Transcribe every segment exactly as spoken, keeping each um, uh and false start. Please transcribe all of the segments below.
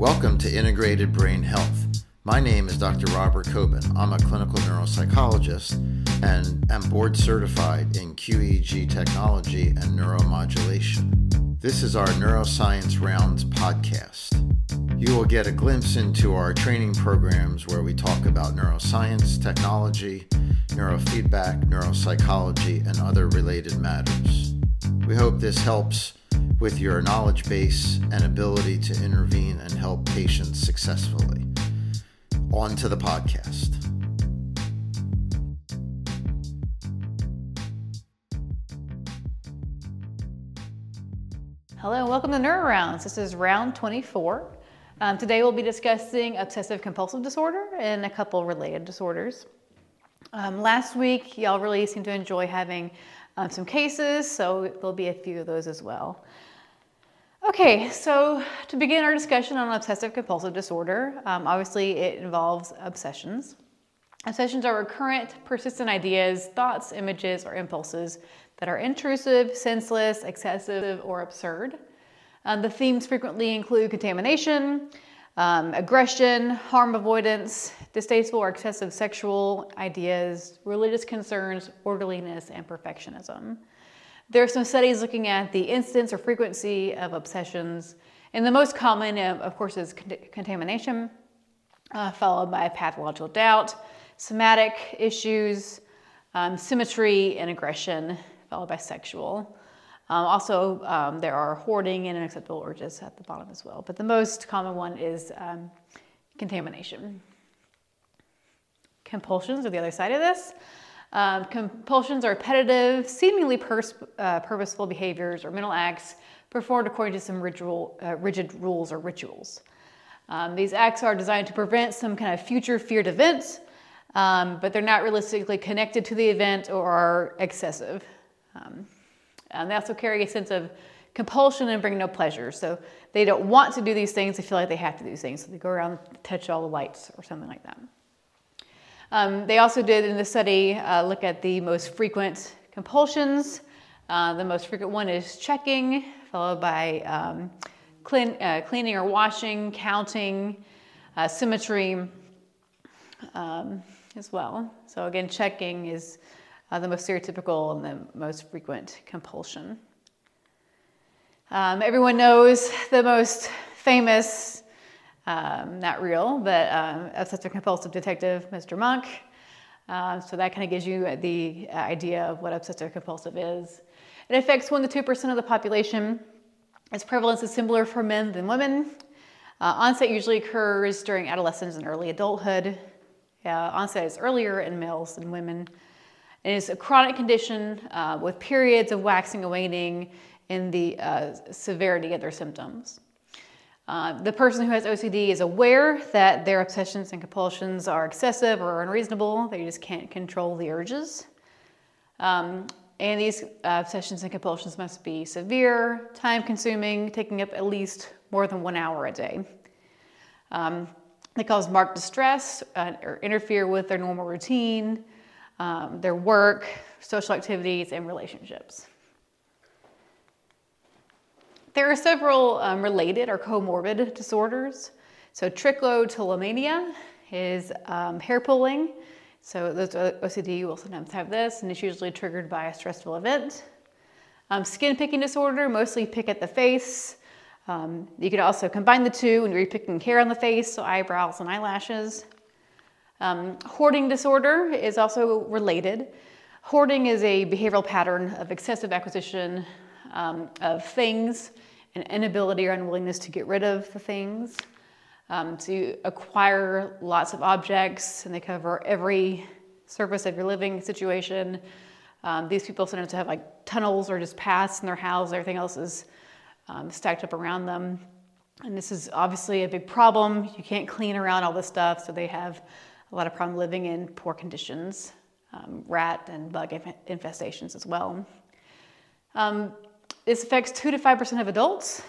Welcome to Integrated Brain Health. My name is Doctor Robert Coben. I'm a clinical neuropsychologist and am board certified in Q E G technology and neuromodulation. This is our Neuroscience Rounds podcast. You will get a glimpse into our training programs where we talk about neuroscience, technology, neurofeedback, neuropsychology, and other related matters. We hope this helps with your knowledge base and ability to intervene and help patients successfully. On to the podcast. Hello and welcome to Neuro Rounds. This is round twenty-four. Um, today we'll be discussing obsessive compulsive disorder and a couple related disorders. Um, last week, y'all really seemed to enjoy having um, some cases, so there'll be a few of those as well. Okay, so to begin our discussion on obsessive compulsive disorder, um, obviously it involves obsessions. Obsessions are recurrent, persistent ideas, thoughts, images, or impulses that are intrusive, senseless, excessive, or absurd. Um, the themes frequently include contamination, um, aggression, harm avoidance, distasteful or excessive sexual ideas, religious concerns, orderliness, and perfectionism. There are some studies looking at the incidence or frequency of obsessions, and the most common, of course, is con- contamination, uh, followed by pathological doubt, somatic issues, um, symmetry and aggression, followed by sexual. Um, also, um, there are hoarding and unacceptable urges at the bottom as well. But the most common one is um, contamination. Compulsions are the other side of this. Um, compulsions are repetitive, seemingly pers- uh, purposeful behaviors or mental acts performed according to some ritual, uh, rigid rules or rituals. Um, these acts are designed to prevent some kind of future feared event, um, but they're not realistically connected to the event or are excessive. Um, And they also carry a sense of compulsion and bring no pleasure. So they don't want to do these things. They feel like they have to do these things. So they go around and touch all the lights or something like that. Um, they also did in this study uh, look at the most frequent compulsions. Uh, the most frequent one is checking, followed by um, clean, uh, cleaning or washing, counting, uh, symmetry um, as well. So again, checking is Uh, the most stereotypical and the most frequent compulsion. Um, everyone knows the most famous, um, not real, but um, obsessive compulsive detective, Mister Monk. Uh, so that kind of gives you the idea of what obsessive compulsive is. It affects one to two percent of the population. Its prevalence is similar for men than women. Uh, onset usually occurs during adolescence and early adulthood. Uh, onset is earlier in males than women. It is a chronic condition uh, with periods of waxing and waning in the uh, severity of their symptoms. Uh, the person who has O C D is aware that their obsessions and compulsions are excessive or unreasonable. They just can't control the urges. Um, and these uh, obsessions and compulsions must be severe, time-consuming, taking up at least more than one hour a day. Um, they cause marked distress uh, or interfere with their normal routine, Um, their work, social activities, and relationships. There are several um, related or comorbid disorders. So trichotillomania is um, hair pulling. So those O C D will sometimes have this, and it's usually triggered by a stressful event. Um, skin picking disorder, mostly pick at the face. Um, you could also combine the two when you're picking hair on the face, so eyebrows and eyelashes. Um, hoarding disorder is also related. Hoarding is a behavioral pattern of excessive acquisition um, of things and inability or unwillingness to get rid of the things. Um, so you acquire lots of objects and they cover every surface of your living situation. Um, these people sometimes have like tunnels or just paths in their house. Everything else is um, stacked up around them. And this is obviously a big problem. You can't clean around all this stuff, so they have a lot of problem living in poor conditions, um, rat and bug infestations as well. Um, this affects two to five percent of adults,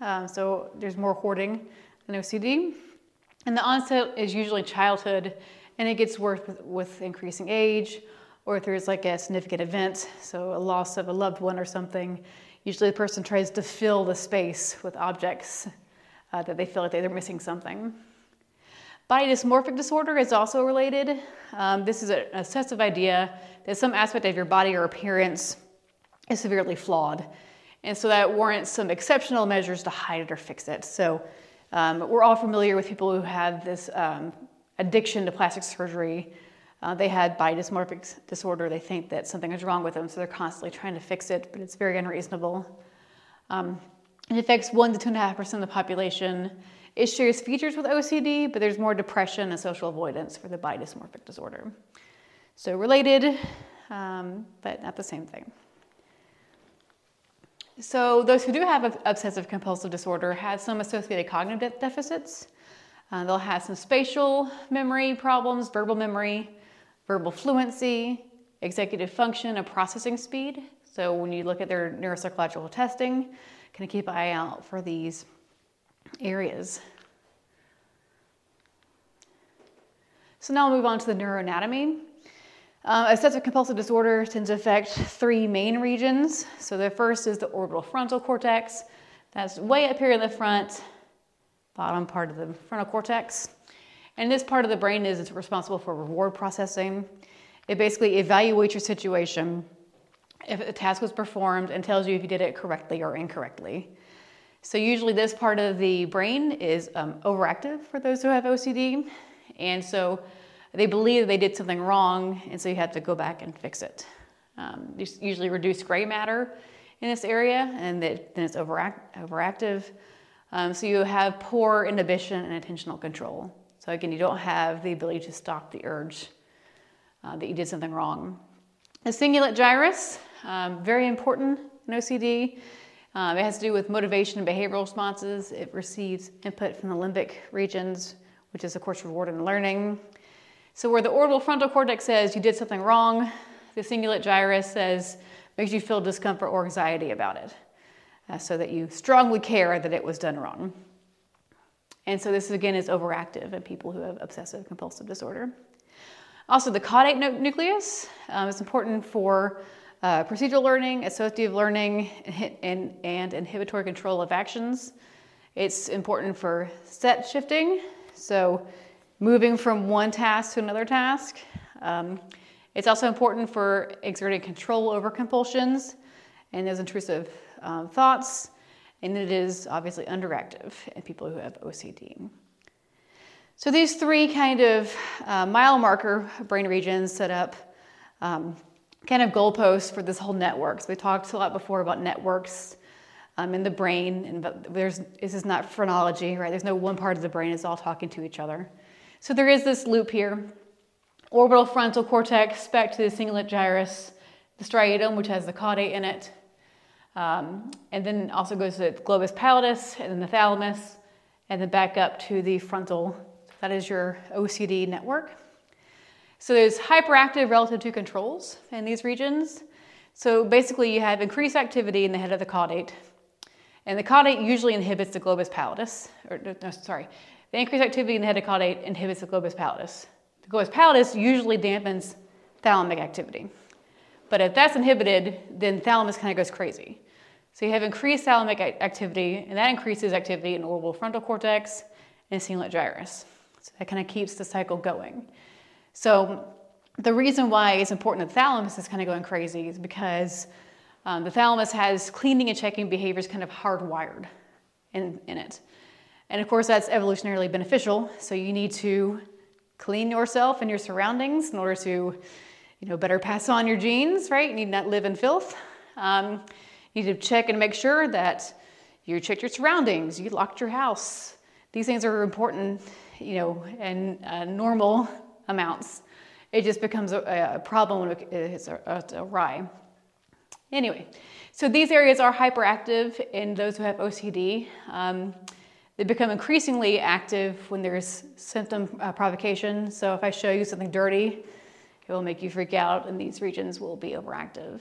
um, so there's more hoarding than O C D. And the onset is usually childhood, and it gets worse with, with increasing age, or if there's like a significant event, so a loss of a loved one or something. Usually the person tries to fill the space with objects uh, that they feel like they're missing something. Body dysmorphic disorder is also related. Um, this is an obsessive idea that some aspect of your body or appearance is severely flawed. And so that warrants some exceptional measures to hide it or fix it. So um, we're all familiar with people who have this um, addiction to plastic surgery. Uh, they had body dysmorphic disorder. They think that something is wrong with them, so they're constantly trying to fix it, but it's very unreasonable. Um, it affects one to two point five percent of the population. It shares features with O C D, but there's more depression and social avoidance for the body dysmorphic disorder. So related, um, but not the same thing. So those who do have obsessive compulsive disorder have some associated cognitive deficits. Uh, they'll have some spatial memory problems, verbal memory, verbal fluency, executive function, and processing speed. So when you look at their neuropsychological testing, kind of keep an eye out for these areas. So now we'll move on to the neuroanatomy. Uh, obsessive compulsive disorder tends to affect three main regions. So the first is the orbital frontal cortex. That's way up here in the front, bottom part of the frontal cortex. And this part of the brain is it's responsible for reward processing. It basically evaluates your situation, if a task was performed, and tells you if you did it correctly or incorrectly. So usually this part of the brain is um, overactive for those who have O C D. And so they believe that they did something wrong, and so you have to go back and fix it. Um, there's usually reduced gray matter in this area, and that, then it's overact- overactive. Um, so you have poor inhibition and attentional control. So again, you don't have the ability to stop the urge uh, that you did something wrong. The cingulate gyrus, um, very important in O C D. Um, it has to do with motivation and behavioral responses. It receives input from the limbic regions, which is, of course, reward and learning. So where the orbital frontal cortex says you did something wrong, the cingulate gyrus says makes you feel discomfort or anxiety about it, uh, so that you strongly care that it was done wrong. And so this, again, is overactive in people who have obsessive compulsive disorder. Also, the caudate nu- nucleus um, is important for uh, procedural learning, associative learning, and, and inhibitory control of actions. It's important for set shifting. So moving from one task to another task. Um, it's also important for exerting control over compulsions and those intrusive um, thoughts. And it is obviously underactive in people who have O C D. So these three kind of uh, mile marker brain regions set up um, kind of goalposts for this whole network. So we talked a lot before about networks um, in the brain, and but there's this is not phrenology, right? There's no one part of the brain, it's all talking to each other. So there is this loop here. Orbital frontal cortex back to the cingulate gyrus, the striatum, which has the caudate in it, um, and then also goes to the globus pallidus, and then the thalamus, and then back up to the frontal. That is your O C D network. So there's hyperactive relative to controls in these regions. So basically you have increased activity in the head of the caudate, and the caudate usually inhibits the globus pallidus, or no, sorry, the increased activity in the head of caudate inhibits the globus pallidus. The globus pallidus usually dampens thalamic activity. But if that's inhibited, then thalamus kind of goes crazy. So you have increased thalamic activity, and that increases activity in orbital frontal cortex and cingulate gyrus. So that kind of keeps the cycle going. So the reason why it's important that thalamus is kind of going crazy is because um, the thalamus has cleaning and checking behaviors kind of hardwired in, in it. And of course, that's evolutionarily beneficial. So you need to clean yourself and your surroundings in order to, you know, better pass on your genes, right? You need not live in filth. Um, you need to check and make sure that you checked your surroundings, you locked your house. These things are important, you know, in uh, normal amounts. It just becomes a, a problem when it's awry. Anyway, so these areas are hyperactive in those who have O C D. Um, They become increasingly active when there's symptom uh, provocation. So if I show you something dirty, it will make you freak out, and these regions will be overactive.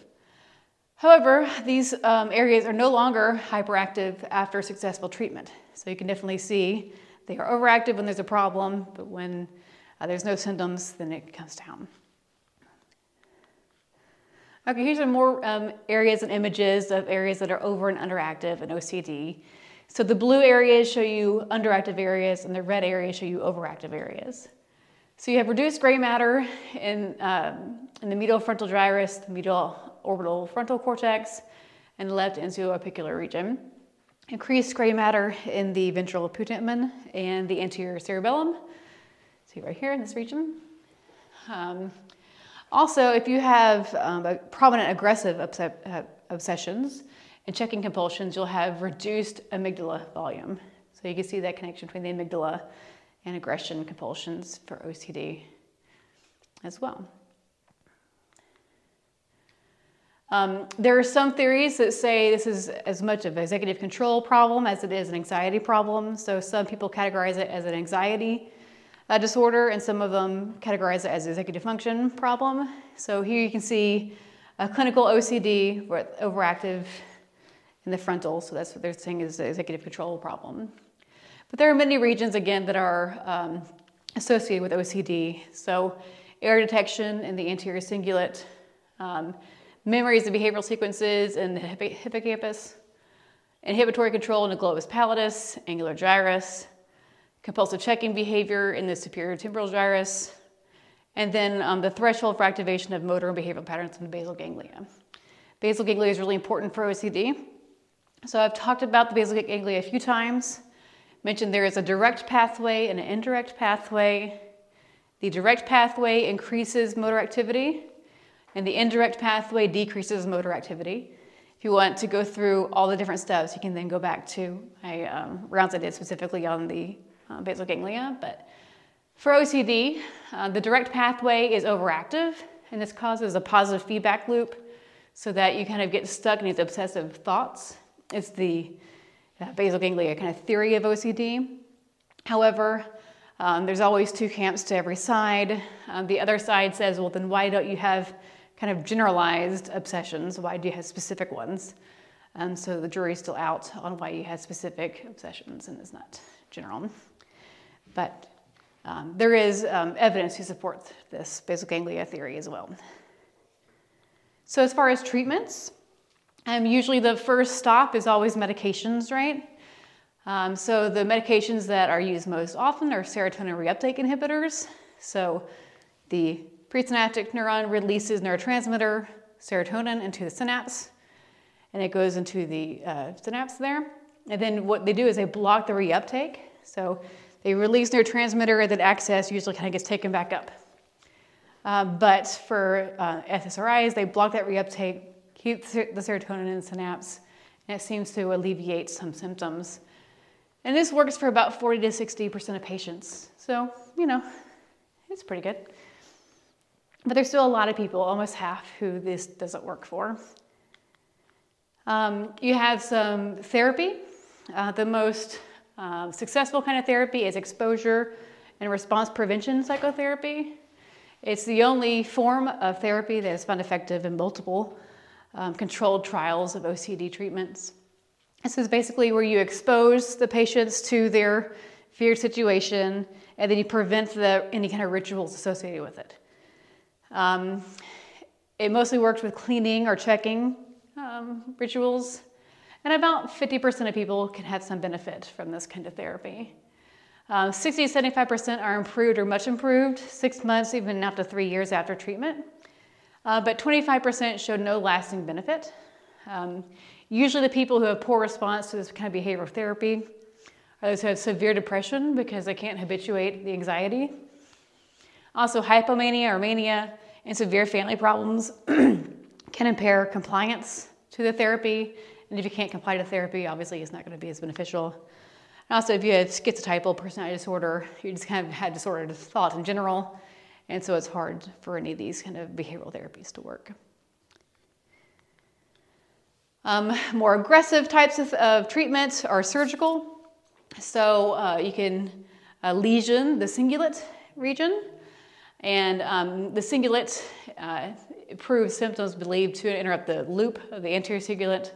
However, these um, areas are no longer hyperactive after successful treatment. So you can definitely see they are overactive when there's a problem, but when uh, there's no symptoms, then it comes down. Okay, here's some more um, areas and images of areas that are over and underactive in O C D. So the blue areas show you underactive areas, and the red areas show you overactive areas. So you have reduced gray matter in, um, in the medial frontal gyrus, the medial orbital frontal cortex, and left insuloapicular region. Increased gray matter in the ventral putamen and the anterior cerebellum. See right here in this region. Um, also, if you have um, a prominent aggressive obs- uh, obsessions and checking compulsions, you'll have reduced amygdala volume. So you can see that connection between the amygdala and aggression compulsions for O C D as well. Um, there are some theories that say this is as much of an executive control problem as it is an anxiety problem. So some people categorize it as an anxiety uh, disorder, and some of them categorize it as an executive function problem. So here you can see a clinical O C D with overactive in the frontal. So that's what they're saying is the executive control problem. But there are many regions, again, that are um, associated with O C D. So error detection in the anterior cingulate, um, memories and behavioral sequences in the hippocampus, inhibitory control in the globus pallidus, angular gyrus, compulsive checking behavior in the superior temporal gyrus, and then um, the threshold for activation of motor and behavioral patterns in the basal ganglia. Basal ganglia is really important for O C D. So I've talked about the basal ganglia a few times, mentioned there is a direct pathway and an indirect pathway. The direct pathway increases motor activity, and the indirect pathway decreases motor activity. If you want to go through all the different steps, you can then go back to my um, rounds I did specifically on the uh, basal ganglia. But for O C D, uh, the direct pathway is overactive, and this causes a positive feedback loop so that you kind of get stuck in these obsessive thoughts. It's the uh, basal ganglia kind of theory of O C D. However, um, there's always two camps to every side. Um, the other side says, well, then why don't you have kind of generalized obsessions? Why do you have specific ones? Um, so the jury's still out on why you have specific obsessions, and it's not general. But um, there is um, evidence to support this basal ganglia theory as well. So as far as treatments, um, usually the first stop is always medications, right? Um, so the medications that are used most often are serotonin reuptake inhibitors. So the presynaptic neuron releases neurotransmitter serotonin into the synapse, and it goes into the uh, synapse there. And then what they do is they block the reuptake. So they release neurotransmitter, and then access usually kind of gets taken back up. Uh, but for uh, S S R Is, they block that reuptake, keep the serotonin in the synapse, and it seems to alleviate some symptoms. And this works for about forty to sixty percent of patients. So, you know, it's pretty good. But there's still a lot of people, almost half, who this doesn't work for. Um, you have some therapy. Uh, the most uh, successful kind of therapy is exposure and response prevention psychotherapy. It's the only form of therapy that is found effective in multiple um, controlled trials of O C D treatments. This is basically where you expose the patients to their fear situation, and then you prevent the, any kind of rituals associated with it. Um, it mostly works with cleaning or checking um, rituals, and about fifty percent of people can have some benefit from this kind of therapy. Um, sixty to seventy-five percent are improved or much improved, six months, even up to three years after treatment, uh, but twenty-five percent showed no lasting benefit. Um, usually the people who have poor response to this kind of behavioral therapy are those who have severe depression because they can't habituate the anxiety. Also, hypomania or mania and severe family problems can impair compliance to the therapy. And if you can't comply to therapy, obviously it's not going to be as beneficial. And also, if you have schizotypal personality disorder, you just kind of had disordered thought in general. And so it's hard for any of these kind of behavioral therapies to work. Um, more aggressive types of, of treatment are surgical. So uh, you can uh, lesion the cingulate region. And um, the cingulate uh, proves symptoms believed to interrupt the loop of the anterior cingulate.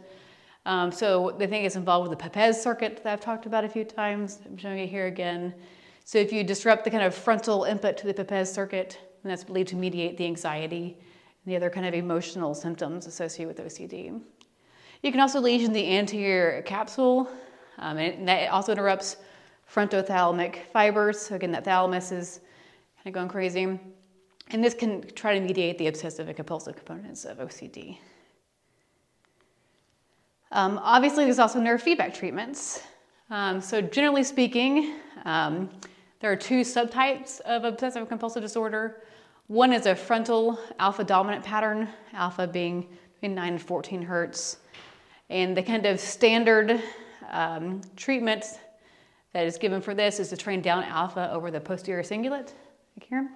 Um, so they think it's involved with the Pepez circuit that I've talked about a few times. I'm showing it here again. So if you disrupt the kind of frontal input to the Pepez circuit, then that's believed to mediate the anxiety and the other kind of emotional symptoms associated with O C D. You can also lesion the anterior capsule Um, and, it, and that also interrupts frontothalamic fibers. So again, that thalamus is kind of going crazy. And this can try to mediate the obsessive and compulsive components of O C D. Um, obviously, there's also neurofeedback treatments. Um, so generally speaking, um, there are two subtypes of obsessive compulsive disorder. One is a frontal alpha dominant pattern, alpha being between nine and fourteen hertz. And the kind of standard um, treatment that is given for this is to train down alpha over the posterior cingulate, like here.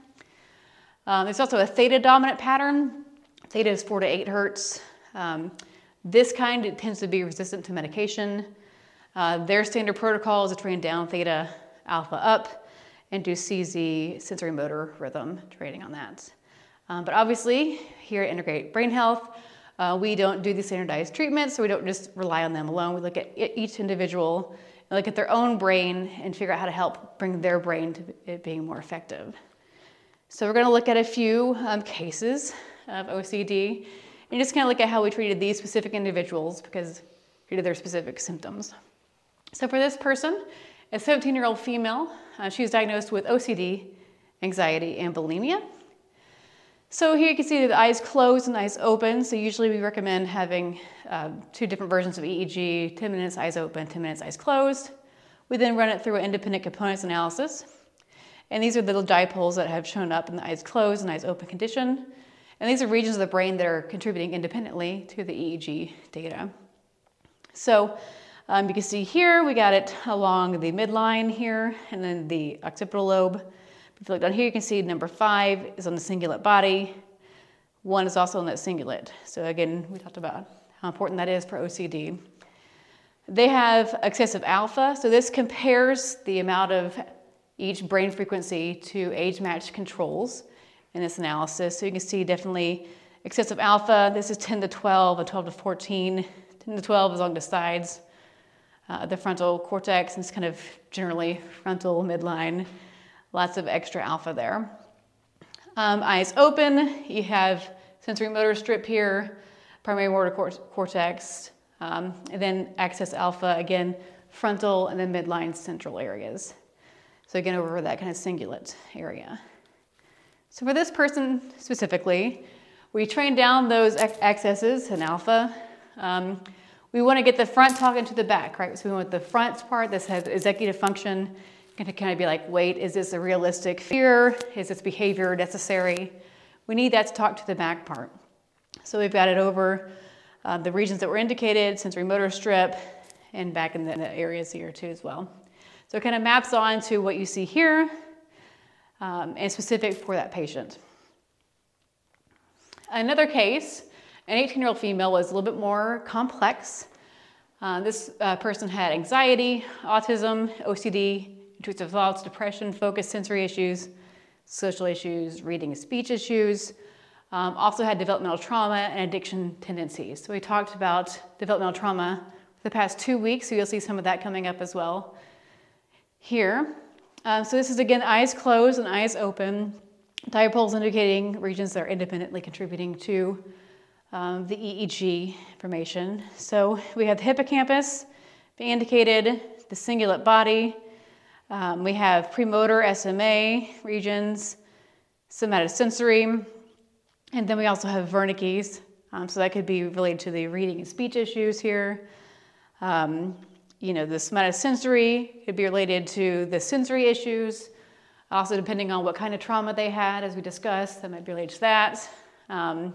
Um, there's also a theta dominant pattern. Theta is four to eight hertz. Um, this kind it tends to be resistant to medication. Uh, their standard protocol is to train down theta, alpha up, and do C Z, sensory motor rhythm training on that. Um, but obviously, here at Integrated Brain Health, uh, we don't do these standardized treatments, so we don't just rely on them alone. We look at each individual, and look at their own brain, and figure out how to help bring their brain to it being more effective. So we're going to look at a few um, cases of O C D, and just kind of look at how we treated these specific individuals because due to their specific symptoms. So for this person, a seventeen-year-old female, uh, she was diagnosed with O C D, anxiety, and bulimia. So here you can see the eyes closed and the eyes open. So usually we recommend having uh, two different versions of E E G, ten minutes eyes open, ten minutes eyes closed. We then run it through an independent components analysis. And these are little dipoles that have shown up in the eyes closed and eyes open condition. And these are regions of the brain that are contributing independently to the E E G data. So um, you can see here, we got it along the midline here and then the occipital lobe. If you look down here, you can see number five is on the cingulate body. One is also on that cingulate. So again, we talked about how important that is for O C D. They have excessive alpha. So this compares the amount of each brain frequency to age-matched controls in this analysis. So you can see definitely excessive alpha. This is ten to twelve, a twelve to fourteen. ten to twelve is along the sides, uh, the frontal cortex, and it's kind of generally frontal midline. Lots of extra alpha there. Um, eyes open, you have sensory motor strip here, primary motor cor- cortex, um, and then excess alpha, again, frontal and then midline central areas. So again, over that kind of cingulate area. So for this person specifically, we train down those ex- excesses in alpha. Um, we want to get the front talking to the back, right? So we want the front part that has executive function to kind of be like, wait, is this a realistic fear? Is this behavior necessary? We need that to talk to the back part. So we've got it over uh, the regions that were indicated, sensory motor strip, and back in the, the areas here too as well. So it kind of maps on to what you see here um, and specific for that patient. Another case, an eighteen-year-old female was a little bit more complex. Uh, this uh, person had anxiety, autism, O C D, intrusive thoughts, depression, focus, sensory issues, social issues, reading and speech issues. Um, also had developmental trauma and addiction tendencies. So we talked about developmental trauma for the past two weeks, so you'll see some of that coming up as well. Here, um, so this is again eyes closed and eyes open, dipoles indicating regions that are independently contributing to um, the E E G information. So we have the hippocampus being indicated, the cingulate body, um, we have premotor S M A regions, somatosensory, and then we also have Wernicke's, um, so that could be related to the reading and speech issues here. Um, You know, the somatosensory could be related to the sensory issues. Also, depending on what kind of trauma they had, as we discussed, that might be related to that. Um,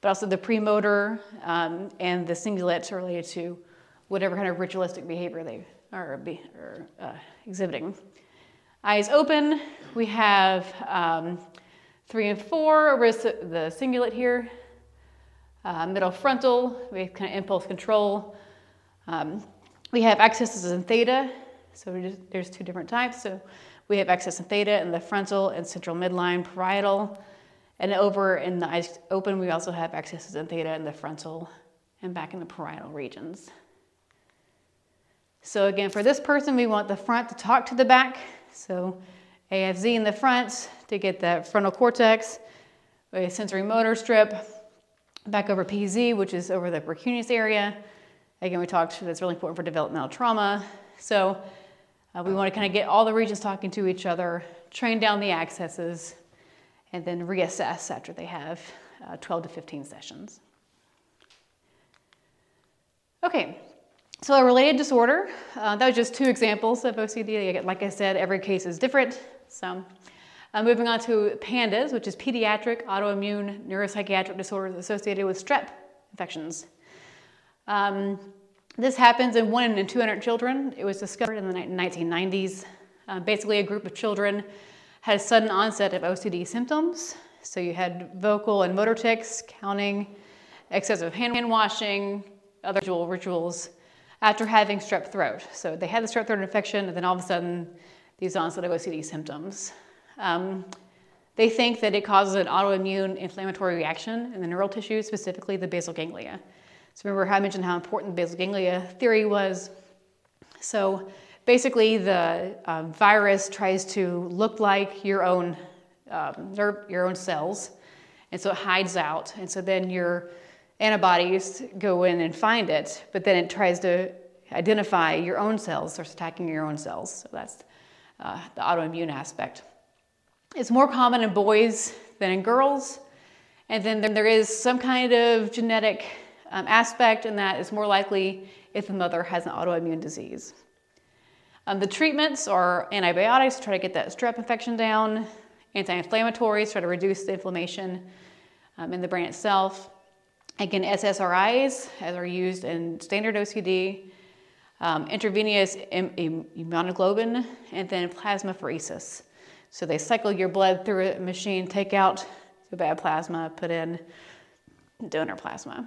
but also the premotor um, and the cingulate are related to whatever kind of ritualistic behavior they are, be, are uh, exhibiting. Eyes open, we have um, three and four over the cingulate here. Uh, middle frontal, we have kind of impulse control. Um, We have excesses in theta, so just, there's two different types. So we have excess in theta in the frontal and central midline parietal. And over in the eyes open, we also have excesses in theta in the frontal and back in the parietal regions. So again, for this person, we want the front to talk to the back. So A F Z in the front to get that frontal cortex, a sensory motor strip, back over P Z, which is over the precuneus area, Again, we talked that's really important for developmental trauma. So uh, we want to kind of get all the regions talking to each other, train down the accesses, and then reassess after they have uh, twelve to fifteen sessions. Okay, so a related disorder. Uh, that was just two examples of O C D. Like I said, every case is different. So uh, moving on to PANDAS, which is pediatric autoimmune neuropsychiatric disorders associated with strep infections. Um, this happens in one in two hundred children. It was discovered in the nineteen nineties. Uh, basically, a group of children had a sudden onset of O C D symptoms. So you had vocal and motor tics, counting, excessive hand washing, other rituals after having strep throat. So they had the strep throat infection, and then all of a sudden, these onset of O C D symptoms. Um, they think that it causes an autoimmune inflammatory reaction in the neural tissue, specifically the basal ganglia. So remember how I mentioned how important basal ganglia theory was. So basically, the um, virus tries to look like your own um, nerve, your own cells, and so it hides out, and so then your antibodies go in and find it, but then it tries to identify your own cells, starts attacking your own cells. So that's uh, the autoimmune aspect. It's more common in boys than in girls, and then there is some kind of genetic um, aspect, and that is more likely if the mother has an autoimmune disease. Um, the treatments are antibiotics to try to get that strep infection down, anti-inflammatories to try to reduce the inflammation um, in the brain itself. Again, S S R Is, as are used in standard O C D, um, intravenous immunoglobulin, and then plasmapheresis. So they cycle your blood through a machine, take out the bad plasma, put in donor plasma.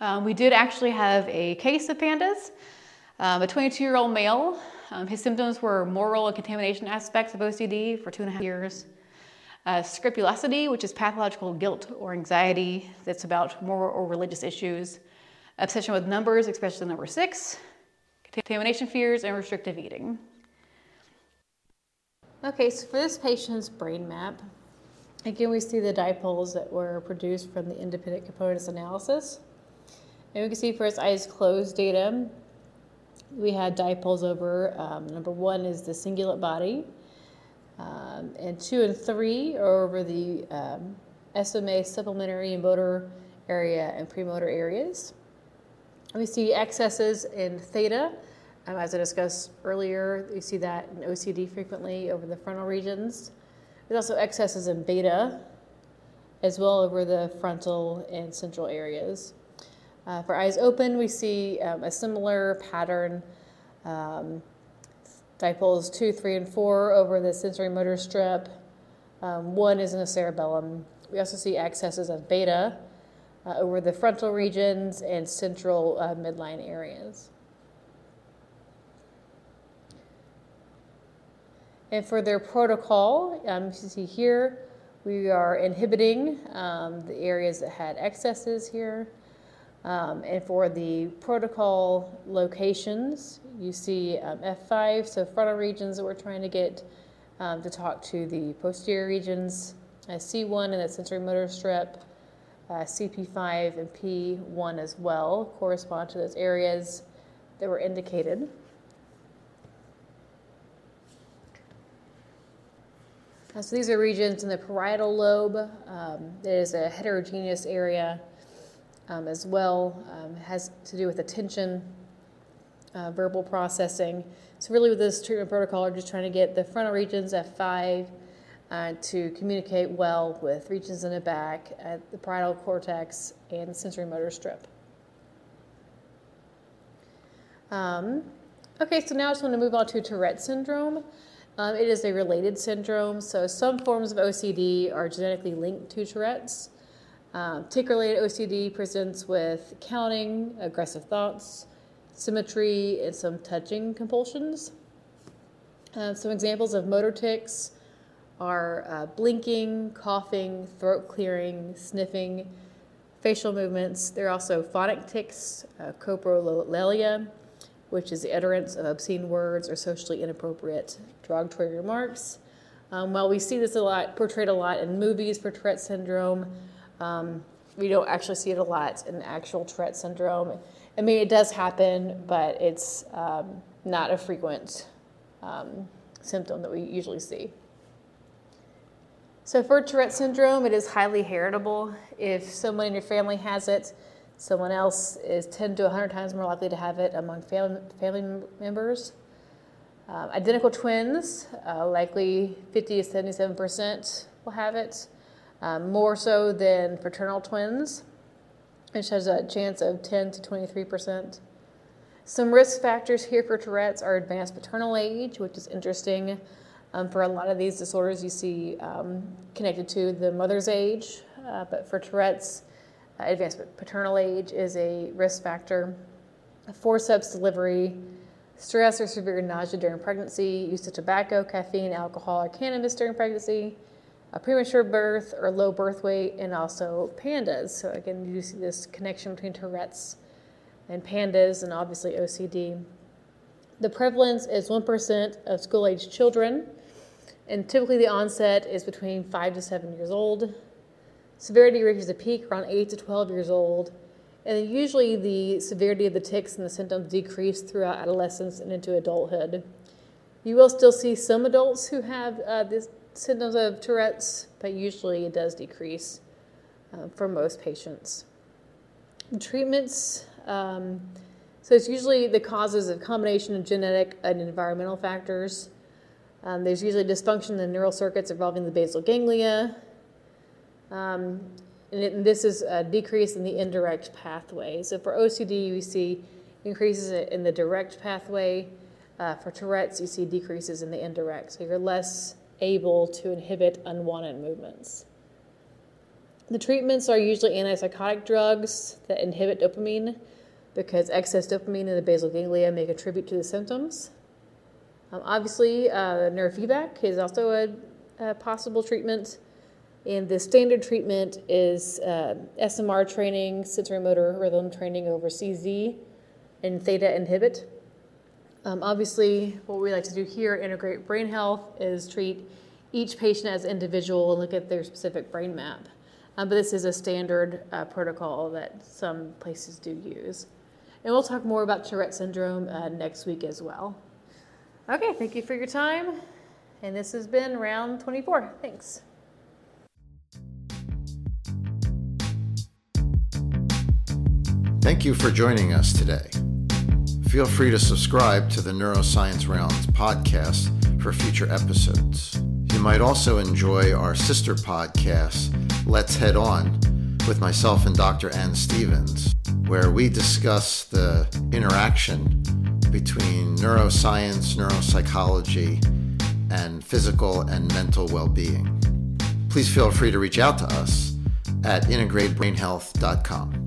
Um, we did actually have a case of PANDAS, um, a twenty-two-year-old male. Um, his symptoms were moral and contamination aspects of O C D for two and a half years. Uh, scrupulosity, which is pathological guilt or anxiety that's about moral or religious issues, obsession with numbers, especially number six, contamination fears, and restrictive eating. Okay, so for this patient's brain map, again, we see the dipoles that were produced from the independent components analysis. And we can see for his eyes closed data, we had dipoles over, um, number one is the cingulate body, Um, and two and three are over the um, S M A supplementary motor area and premotor areas. And we see excesses in theta. Um, as I discussed earlier, you see that in O C D frequently over the frontal regions. There's also excesses in beta as well over the frontal and central areas. Uh, for eyes open, we see um, a similar pattern. Um, Dipoles two, three, and four over the sensory motor strip. Um, one is in the cerebellum. We also see excesses of beta uh, over the frontal regions and central uh, midline areas. And for their protocol, um, you can see here, we are inhibiting um, the areas that had excesses here. Um, and for the protocol locations, you see um, F five, so frontal regions that we're trying to get um, to talk to the posterior regions, uh, C one and that sensory motor strip, uh, C P five and P one as well correspond to those areas that were indicated. Uh, so these are regions in the parietal lobe. Um, it is a heterogeneous area. Um, as well, um, has to do with attention, uh, verbal processing. So really with this treatment protocol, we're just trying to get the frontal regions, F five, uh, to communicate well with regions in the back, at the parietal cortex, and the sensory motor strip. Um, okay, so now I just want to move on to Tourette syndrome. Um, it is a related syndrome, so some forms of O C D are genetically linked to Tourette's. Um, Tic-related O C D presents with counting, aggressive thoughts, symmetry, and some touching compulsions. Uh, some examples of motor tics are uh, blinking, coughing, throat clearing, sniffing, facial movements. There are also phonic tics, uh, coprolalia, which is the utterance of obscene words or socially inappropriate derogatory remarks. Um, while we see this a lot, portrayed a lot in movies for Tourette syndrome, Um, we don't actually see it a lot in actual Tourette syndrome. I mean, it does happen, but it's um, not a frequent um, symptom that we usually see. So for Tourette syndrome, it is highly heritable. If someone in your family has it, someone else is ten to one hundred times more likely to have it among fam- family members. Um, identical twins, uh, likely fifty to seventy-seven percent will have it, um, more so than fraternal twins, which has a chance of ten to twenty-three percent. Some risk factors here for Tourette's are advanced maternal age, which is interesting. Um, for a lot of these disorders, you see um, connected to the mother's age, uh, but for Tourette's, uh, advanced paternal age is a risk factor. Forceps delivery, stress or severe nausea during pregnancy, use of tobacco, caffeine, alcohol, or cannabis during pregnancy, a premature birth or low birth weight, and also PANDAS. So again, you do see this connection between Tourette's and PANDAS and obviously O C D. The prevalence is one percent of school-aged children, and typically the onset is between five to seven years old. Severity reaches a peak around eight to twelve years old. And usually the severity of the tics and the symptoms decrease throughout adolescence and into adulthood. You will still see some adults who have uh, these symptoms of Tourette's, but usually it does decrease uh, for most patients. The treatments, um, so it's usually the causes of combination of genetic and environmental factors. Um, there's usually dysfunction in the neural circuits involving the basal ganglia. Um, And, it, and this is a decrease in the indirect pathway. So for O C D, we see increases in the direct pathway. Uh, for Tourette's, you see decreases in the indirect. So you're less able to inhibit unwanted movements. The treatments are usually antipsychotic drugs that inhibit dopamine because excess dopamine in the basal ganglia may contribute to the symptoms. Um, obviously, uh, neurofeedback is also a, a possible treatment. And the standard treatment is uh, S M R training, sensory motor rhythm training over C Z, and theta inhibit. Um, obviously, what we like to do here at Integrated Brain Health is treat each patient as an individual and look at their specific brain map. Um, but this is a standard uh, protocol that some places do use. And we'll talk more about Tourette syndrome uh, next week as well. Okay, thank you for your time. And this has been round twenty-four. Thanks. Thank you for joining us today. Feel free to subscribe to the Neuroscience Rounds podcast for future episodes. You might also enjoy our sister podcast, Let's Head On, with myself and Doctor Ann Stevens, where we discuss the interaction between neuroscience, neuropsychology, and physical and mental well-being. Please feel free to reach out to us at integrate brain health dot com.